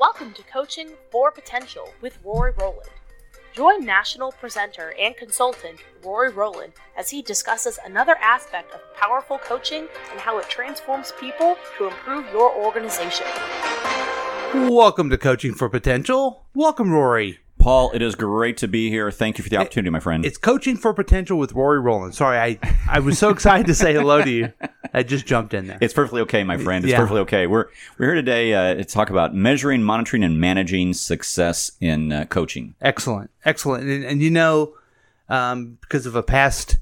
Welcome to Coaching for Potential with Rory Rowland. Join national presenter and consultant Rory Rowland as he discusses another aspect of powerful coaching and how it transforms people to improve your organization. Welcome to Coaching for Potential. Welcome, Rory. Paul, it is great to be here. Thank you for the opportunity, my friend. It's Coaching for Potential with Rory Rowland. Sorry, I was so excited to say hello to you. I just jumped in there. It's perfectly okay, my friend. It's perfectly okay. We're here today to talk about measuring, monitoring, and managing success in coaching. Excellent. Excellent. And you know, because of a past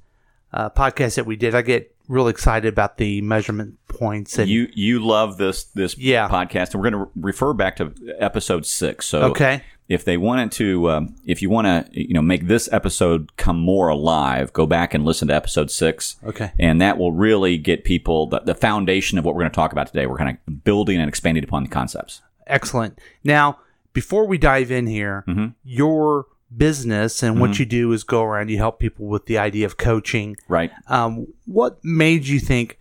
podcast that we did, I get really excited about the measurement points. And you love this podcast. And we're going to refer back to episode 6. So okay. If they wanted to, if you want to, make this episode come more alive, go back and listen to episode 6. Okay. And that will really get people the foundation of what we're going to talk about today. We're kind of building and expanding upon the concepts. Excellent. Now, before we dive in here, your business and what you do is go around, you help people with the idea of coaching. Right. What made you think,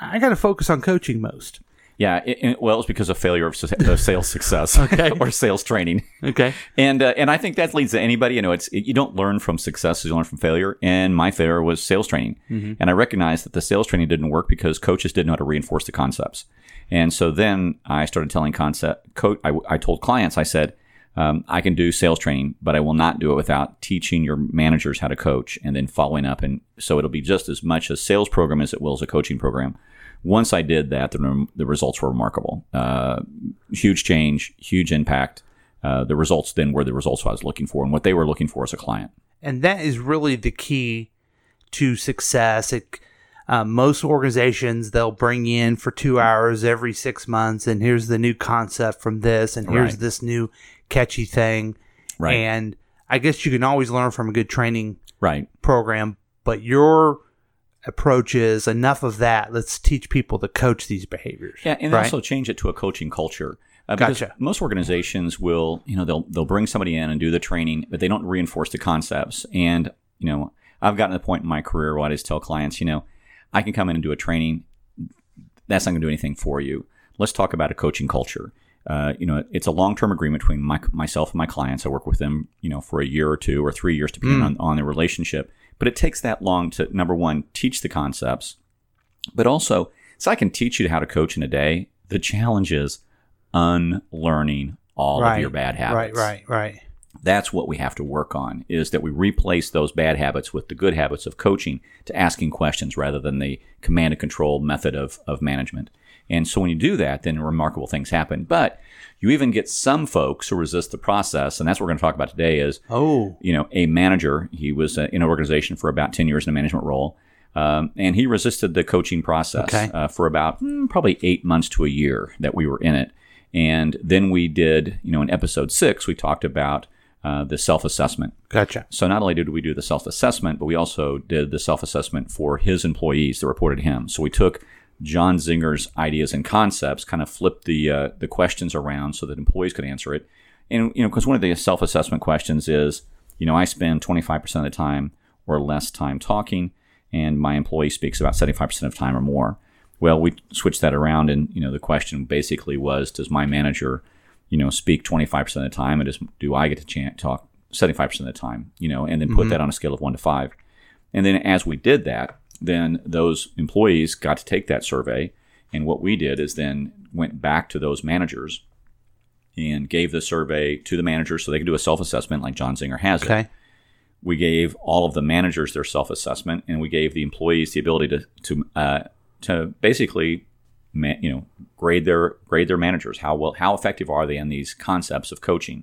I got to focus on coaching most? Yeah, it's because of failure of sales success or sales training. Okay, and I think that leads to anybody. You don't learn from success; you learn from failure. And my failure was sales training, and I recognized that the sales training didn't work because coaches didn't know how to reinforce the concepts. And so then I started telling I told clients, I said, I can do sales training, but I will not do it without teaching your managers how to coach and then following up. And so it'll be just as much a sales program as it will as a coaching program. Once I did that, the results were remarkable. Huge change, huge impact. The results then were the results I was looking for and what they were looking for as a client. And that is really the key to success. Most organizations, they'll bring in for 2 hours every 6 months, and here's the new concept from this, and here's this new catchy thing. Right. And I guess you can always learn from a good training program, but your approach is enough of that. Let's teach people to coach these behaviors. Yeah, and also change it to a coaching culture. Gotcha. Most organizations will, they'll bring somebody in and do the training, but they don't reinforce the concepts. And I've gotten to the point in my career where I just tell clients, I can come in and do a training. That's not going to do anything for you. Let's talk about a coaching culture. It's a long-term agreement between myself and my clients. I work with them, for a year or 2 or 3 years, depending on the relationship. But it takes that long to, number one, teach the concepts, but also, so I can teach you how to coach in a day. The challenge is unlearning all of your bad habits. Right. That's what we have to work on, is that we replace those bad habits with the good habits of coaching, to asking questions rather than the command and control method of management. And so when you do that, then remarkable things happen. But you even get some folks who resist the process, and that's what we're going to talk about today is, a manager. He was in an organization for about 10 years in a management role, and he resisted the coaching process for about probably 8 months to a year that we were in it. And then we did, in episode 6, we talked about the self-assessment. Gotcha. So not only did we do the self-assessment, but we also did the self-assessment for his employees that reported him. So we took John Zinger's ideas and concepts, kind of flipped the questions around so that employees could answer it. And, because one of the self-assessment questions is, I spend 25% of the time or less time talking, and my employee speaks about 75% of time or more. Well, we switched that around, and, the question basically was, does my manager, speak 25% of the time, and do I get to talk 75% of the time, and then put that on a scale of 1 to 5. And then as we did that, then those employees got to take that survey. And what we did is then went back to those managers and gave the survey to the managers so they could do a self-assessment like John Zinger has it. We gave all of the managers their self-assessment, and we gave the employees the ability to basically grade their managers. How effective are they in these concepts of coaching?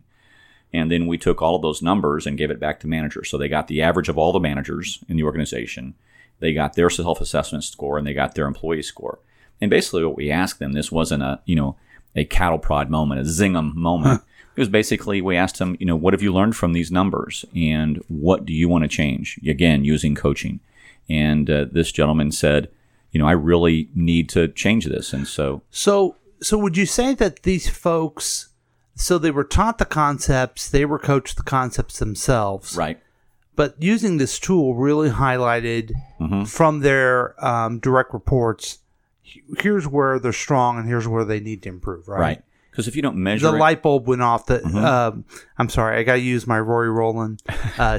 And then we took all of those numbers and gave it back to managers. So they got the average of all the managers in the organization. They got their self-assessment score, and they got their employee score. And basically what we asked them, this wasn't a cattle prod moment, a zing-em moment. It was basically, we asked them, what have you learned from these numbers, and what do you want to change? Again, using coaching. And this gentleman said, I really need to change this. And so would you say that these folks, so they were taught the concepts, they were coached the concepts themselves. Right. But using this tool really highlighted from their direct reports, here's where they're strong and here's where they need to improve, right? Right. Because if you don't measure it. The light bulb went off. I'm sorry. I got to use my Rory Rowland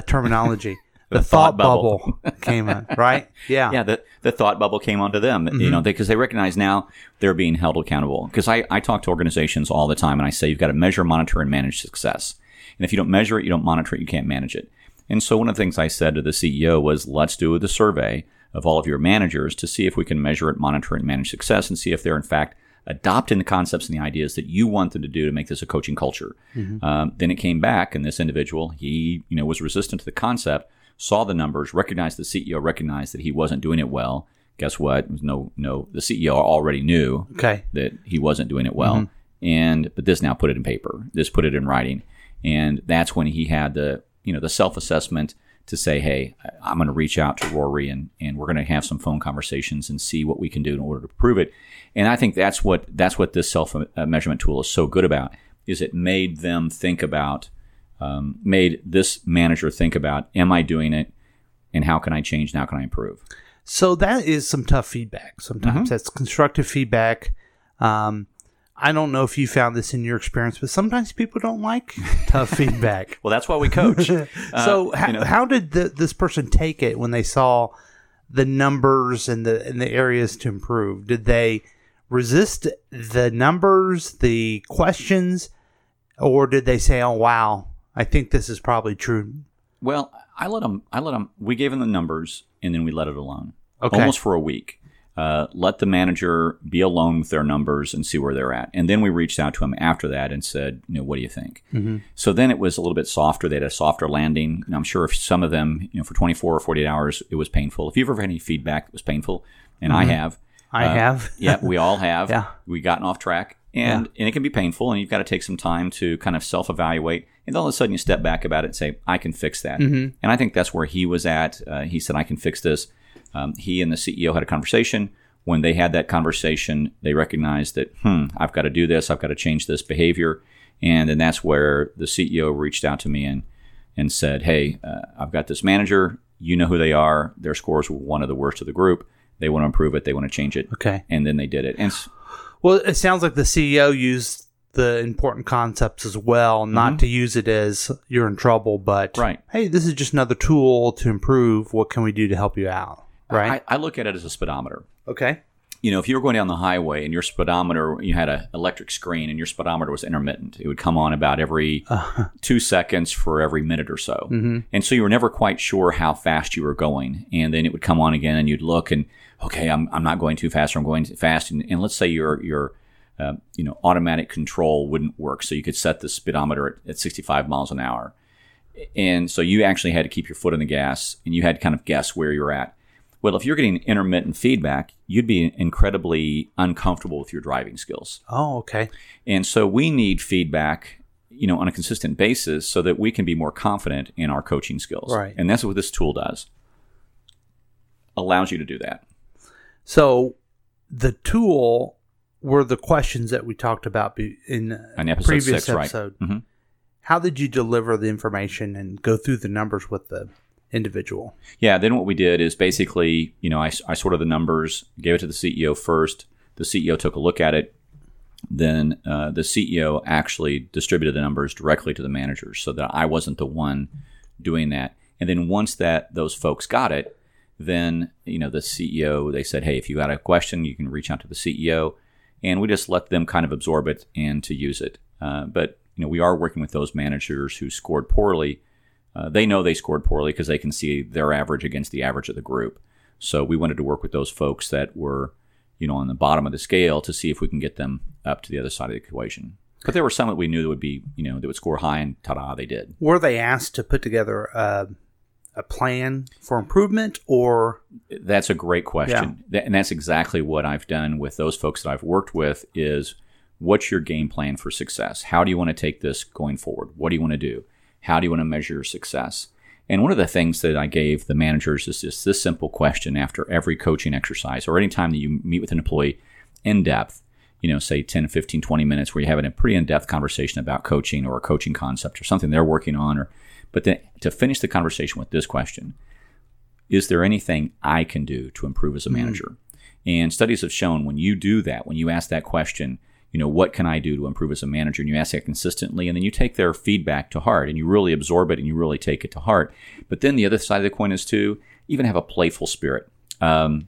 terminology. The thought bubble came on, right? Yeah. Yeah, the thought bubble came onto them, mm-hmm. Because they recognize now they're being held accountable. Because I talk to organizations all the time, and I say you've got to measure, monitor, and manage success. And if you don't measure it, you don't monitor it, you can't manage it. And so one of the things I said to the CEO was, let's do the survey of all of your managers to see if we can measure it, monitor, and manage success, and see if they're, in fact, adopting the concepts and the ideas that you want them to do to make this a coaching culture. Mm-hmm. Then it came back, and this individual, he was resistant to the concept, saw the numbers, recognized the CEO, recognized that he wasn't doing it well. Guess what? The CEO already knew that he wasn't doing it well. Mm-hmm. But this now put it in paper. This put it in writing. And that's when he had the self-assessment to say, hey, I'm going to reach out to Rory and we're going to have some phone conversations and see what we can do in order to prove it. And I think that's what this self-measurement tool is so good about, is it made them think about, made this manager think about, am I doing it, and how can I change, and how can I improve? So that is some tough feedback. Sometimes that's constructive feedback. I don't know if you found this in your experience, but sometimes people don't like tough feedback. Well, that's why we coach. So how did this person take it when they saw the numbers and the areas to improve? Did they resist the numbers, the questions, or did they say, oh, wow, I think this is probably true? Well, I let them. We gave them the numbers, and then we let it alone. Okay. Almost for a week. Let the manager be alone with their numbers and see where they're at. And then we reached out to them after that and said, what do you think? Mm-hmm. So then it was a little bit softer. They had a softer landing. And I'm sure if some of them, for 24 or 48 hours, it was painful. If you've ever had any feedback that was painful, and mm-hmm. I have. Yeah, we all have. Yeah. We've gotten off track. And it can be painful, and you've got to take some time to kind of self-evaluate. And all of a sudden, you step back about it and say, I can fix that. Mm-hmm. And I think that's where he was at. He said, I can fix this. He and the CEO had a conversation. When they had that conversation, they recognized that, I've got to do this. I've got to change this behavior. And then that's where the CEO reached out to me and said, hey, I've got this manager. You know who they are. Their scores were one of the worst of the group. They want to improve it. They want to change it. Okay. And then they did it. And well, it sounds like the CEO used the important concepts as well, not to use it as you're in trouble, but hey, this is just another tool to improve. What can we do to help you out? Right. I look at it as a speedometer. Okay. If you were going down the highway and your speedometer, you had an electric screen and your speedometer was intermittent. It would come on about every 2 seconds for every minute or so. Mm-hmm. And so you were never quite sure how fast you were going. And then it would come on again and you'd look and, okay, I'm not going too fast or I'm going too fast. And let's say your automatic control wouldn't work. So you could set the speedometer at 65 miles an hour. And so you actually had to keep your foot on the gas and you had to kind of guess where you're at. Well, if you're getting intermittent feedback, you'd be incredibly uncomfortable with your driving skills. Oh, okay. And so we need feedback, on a consistent basis so that we can be more confident in our coaching skills. Right. And that's what this tool does. Allows you to do that. So the tool were the questions that we talked about in an previous episode. Right. Mm-hmm. How did you deliver the information and go through the numbers with the individual? Yeah, then what we did is basically, I sorted the numbers, gave it to the CEO first. The CEO took a look at it. Then the CEO actually distributed the numbers directly to the managers so that I wasn't the one doing that. And then once those folks got it, then, the CEO, they said, hey, if you got a question, you can reach out to the CEO. And we just let them kind of absorb it and to use it. But, we are working with those managers who scored poorly. They know they scored poorly because they can see their average against the average of the group. So we wanted to work with those folks that were, on the bottom of the scale to see if we can get them up to the other side of the equation. But there were some that we knew that would be, that would score high, and ta-da, they did. Were they asked to put together a plan for improvement, or? That's a great question. Yeah. And that's exactly what I've done with those folks that I've worked with is, what's your game plan for success? How do you want to take this going forward? What do you want to do? How do you want to measure your success? And one of the things that I gave the managers is just this simple question after every coaching exercise or any time that you meet with an employee in depth, say 10, 15, 20 minutes where you're having a pretty in-depth conversation about coaching or a coaching concept or something they're working on. But then to finish the conversation with this question, is there anything I can do to improve as a manager? Mm-hmm. And studies have shown when you do that, when you ask that question, you know, what can I do to improve as a manager? And you ask that consistently, and then you take their feedback to heart, and you really absorb it, and you really take it to heart. But then the other side of the coin is to even have a playful spirit. I don't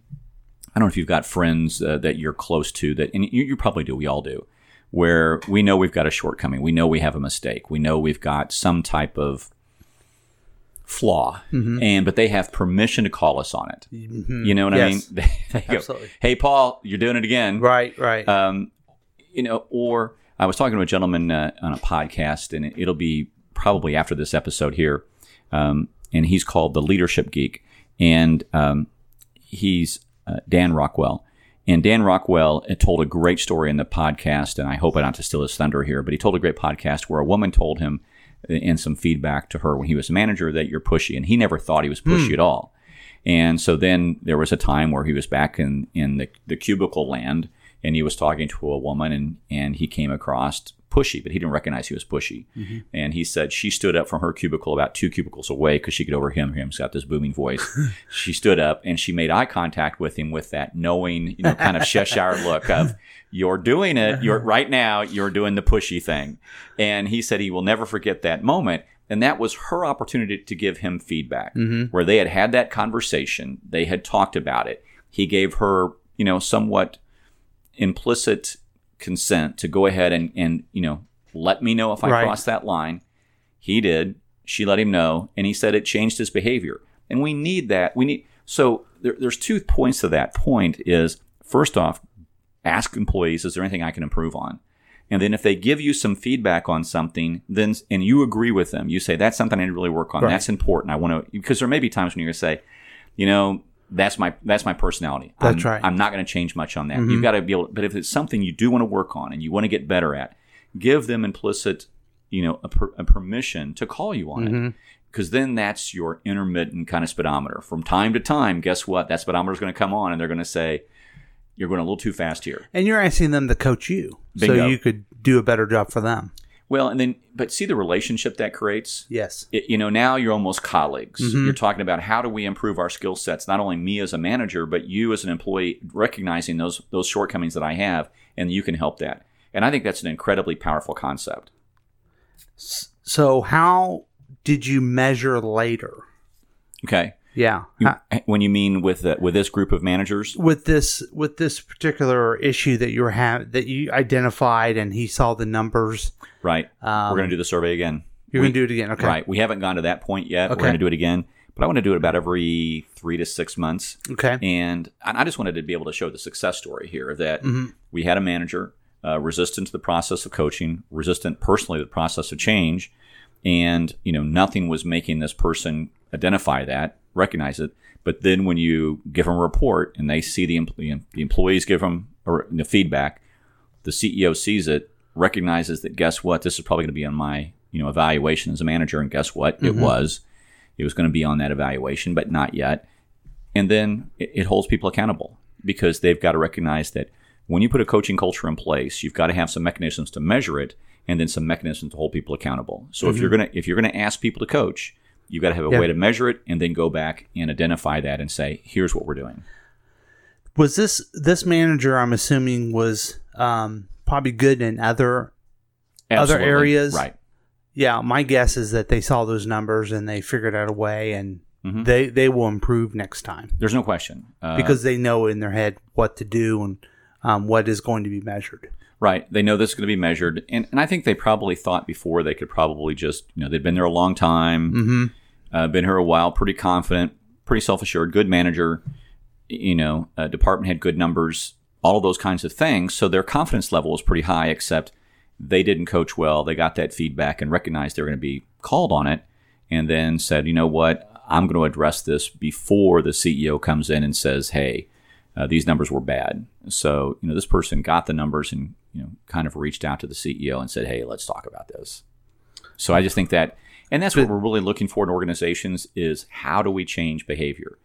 know if you've got friends that you're close to that, and you probably do, we all do, where we know we've got a shortcoming, we know we have a mistake, we know we've got some type of flaw, but they have permission to call us on it. You know what I mean? They go, absolutely. Hey, Paul, you're doing it again. Right. You know, or I was talking to a gentleman on a podcast, and it'll be probably after this episode here, and he's called The Leadership Geek, and he's Dan Rockwell. And Dan Rockwell told a great story in the podcast, and I hope I don't have to steal his thunder here, but he told a great podcast where a woman told him, and some feedback to her when he was a manager, that you're pushy. And he never thought he was pushy at all. And so then there was a time where he was back in the cubicle land, and he was talking to a woman, and he came across pushy, but he didn't recognize he was pushy. And he said she stood up from her cubicle about two cubicles away because she could overhear him. He's got this booming voice. She stood up, and she made eye contact with him with that knowing, you know, kind of Cheshire look of, you're doing it. You're right now. You're doing the pushy thing. And he said he will never forget that moment. And that was her opportunity to give him feedback, where they had that conversation. They had talked about it. He gave her, you know, somewhat implicit consent to go ahead and you know, let me know if I cross that line. He did. She let him know, and he said it changed his behavior. And we need that. We need, so there's 2 points to that. Point is, first off, ask employees, is there anything I can improve on? And then if they give you some feedback on something, then and you agree with them, you say, that's something I need to really work on. Right. That's important. I want to, because there may be times when you're going to say, you know, That's my personality. That's right. I'm not going to change much on that. You've got to be able to, but if it's something you do want to work on and you want to get better at, give them implicit, you know, a permission to call you on it. Because then that's your intermittent kind of speedometer. From time to time, guess what? That speedometer is going to come on, and they're going to say, you're going a little too fast here. And you're asking them to coach you. Bingo. So you could do a better job for them. Well, and then, but see the relationship that creates? Yes. It, you know, now you're almost colleagues. You're talking about how do we improve our skill sets, not only me as a manager, but you as an employee, recognizing those shortcomings that I have, and you can help that. And I think that's an incredibly powerful concept. So how did you measure later? Okay. Yeah. When you mean with this group of managers? With this particular issue that you that you identified, and he saw the numbers. Right. We're going to do the survey again. You're going to do it again. Okay. Right. We haven't gone to that point yet. Okay. We're going to do it again. But I want to do it about every 3 to 6 months. Okay. And I just wanted to be able to show the success story here that we had a manager resistant to the process of coaching, resistant personally to the process of change. And, you know, nothing was making this person identify that, recognize it. But then when you give them a report and they see the employees give them the feedback, the CEO sees it, recognizes that, guess what, this is probably going to be on my, you know, evaluation as a manager. And guess what, it was going to be on that evaluation, but not yet. And then it holds people accountable, because they've got to recognize that when you put a coaching culture in place, you've got to have some mechanisms to measure it, and then some mechanisms to hold people accountable. So if you're gonna ask people to coach, you've got to have a way to measure it, and then go back and identify that and say, here's what we're doing. Was this manager, I'm assuming, was probably good in other areas? Right. Yeah, my guess is that they saw those numbers and they figured out a way, and they will improve next time. There's no question. Because they know in their head what to do and what is going to be measured. Right. They know this is going to be measured. And I think they probably thought before they could probably just, you know, they'd been there a long time. Been here a while, pretty confident, pretty self-assured, good manager, you know, department had good numbers, all of those kinds of things. So their confidence level was pretty high, except they didn't coach well. They got that feedback and recognized they were going to be called on it, and then said, you know what, I'm going to address this before the CEO comes in and says, hey, these numbers were bad. So, you know, this person got the numbers and, you know, kind of reached out to the CEO and said, hey, let's talk about this. So I just think that... And that's what we're really looking for in organizations, is how do we change behavior?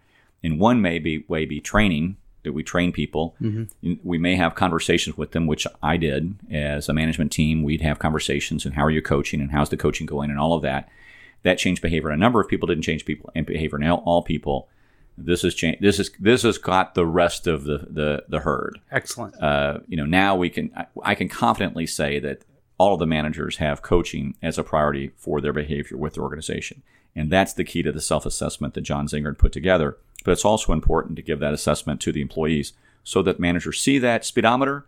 And one may be training, that we train people. We may have conversations with them, which I did as a management team. We'd have conversations, and how are you coaching, and how's the coaching going, and all of that. That changed behavior. A number of people didn't change people and behavior. Now all people This has changed. This has caught the rest of the herd. Excellent. Now I can confidently say that all of the managers have coaching as a priority for their behavior with their organization. And that's the key to the self-assessment that John Zinger put together. But it's also important to give that assessment to the employees so that managers see that speedometer.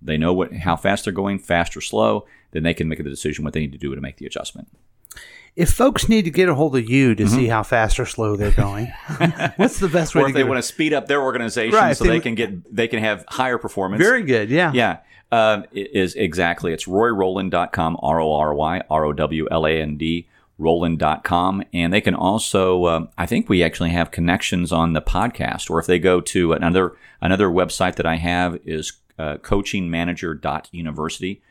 They know how fast they're going, fast or slow. Then they can make the decision what they need to do to make the adjustment. If folks need to get a hold of you to see how fast or slow they're going, what's the best way? Or if they want to speed up their organization so they can have higher performance. Very good. Yeah. Yeah. It's RoryRowland.com, RoryRowland, Rowland.com. And they can also, I think we actually have connections on the podcast, or if they go to another website that I have is coachingmanager.university.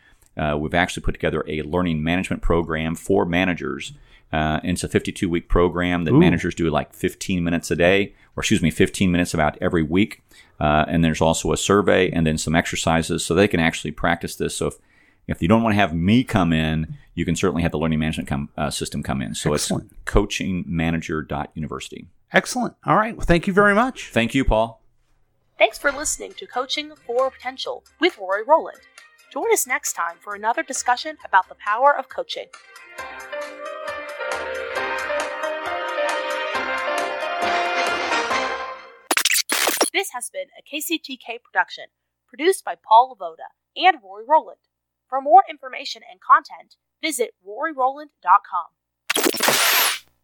We've actually put together a learning management program for managers. It's a 52-week program that managers do like 15 minutes about every week. And there's also a survey and then some exercises so they can actually practice this. So if you don't want to have me come in, you can certainly have the learning management system come in. So Excellent. It's coachingmanager.university. Excellent. All right. Well, thank you very much. Thank you, Paul. Thanks for listening to Coaching for Potential with Rory Rowland. Join us next time for another discussion about the power of coaching. This has been a KCTK production, produced by Paul Lavoda and Rory Rowland. For more information and content, visit RoryRowland.com.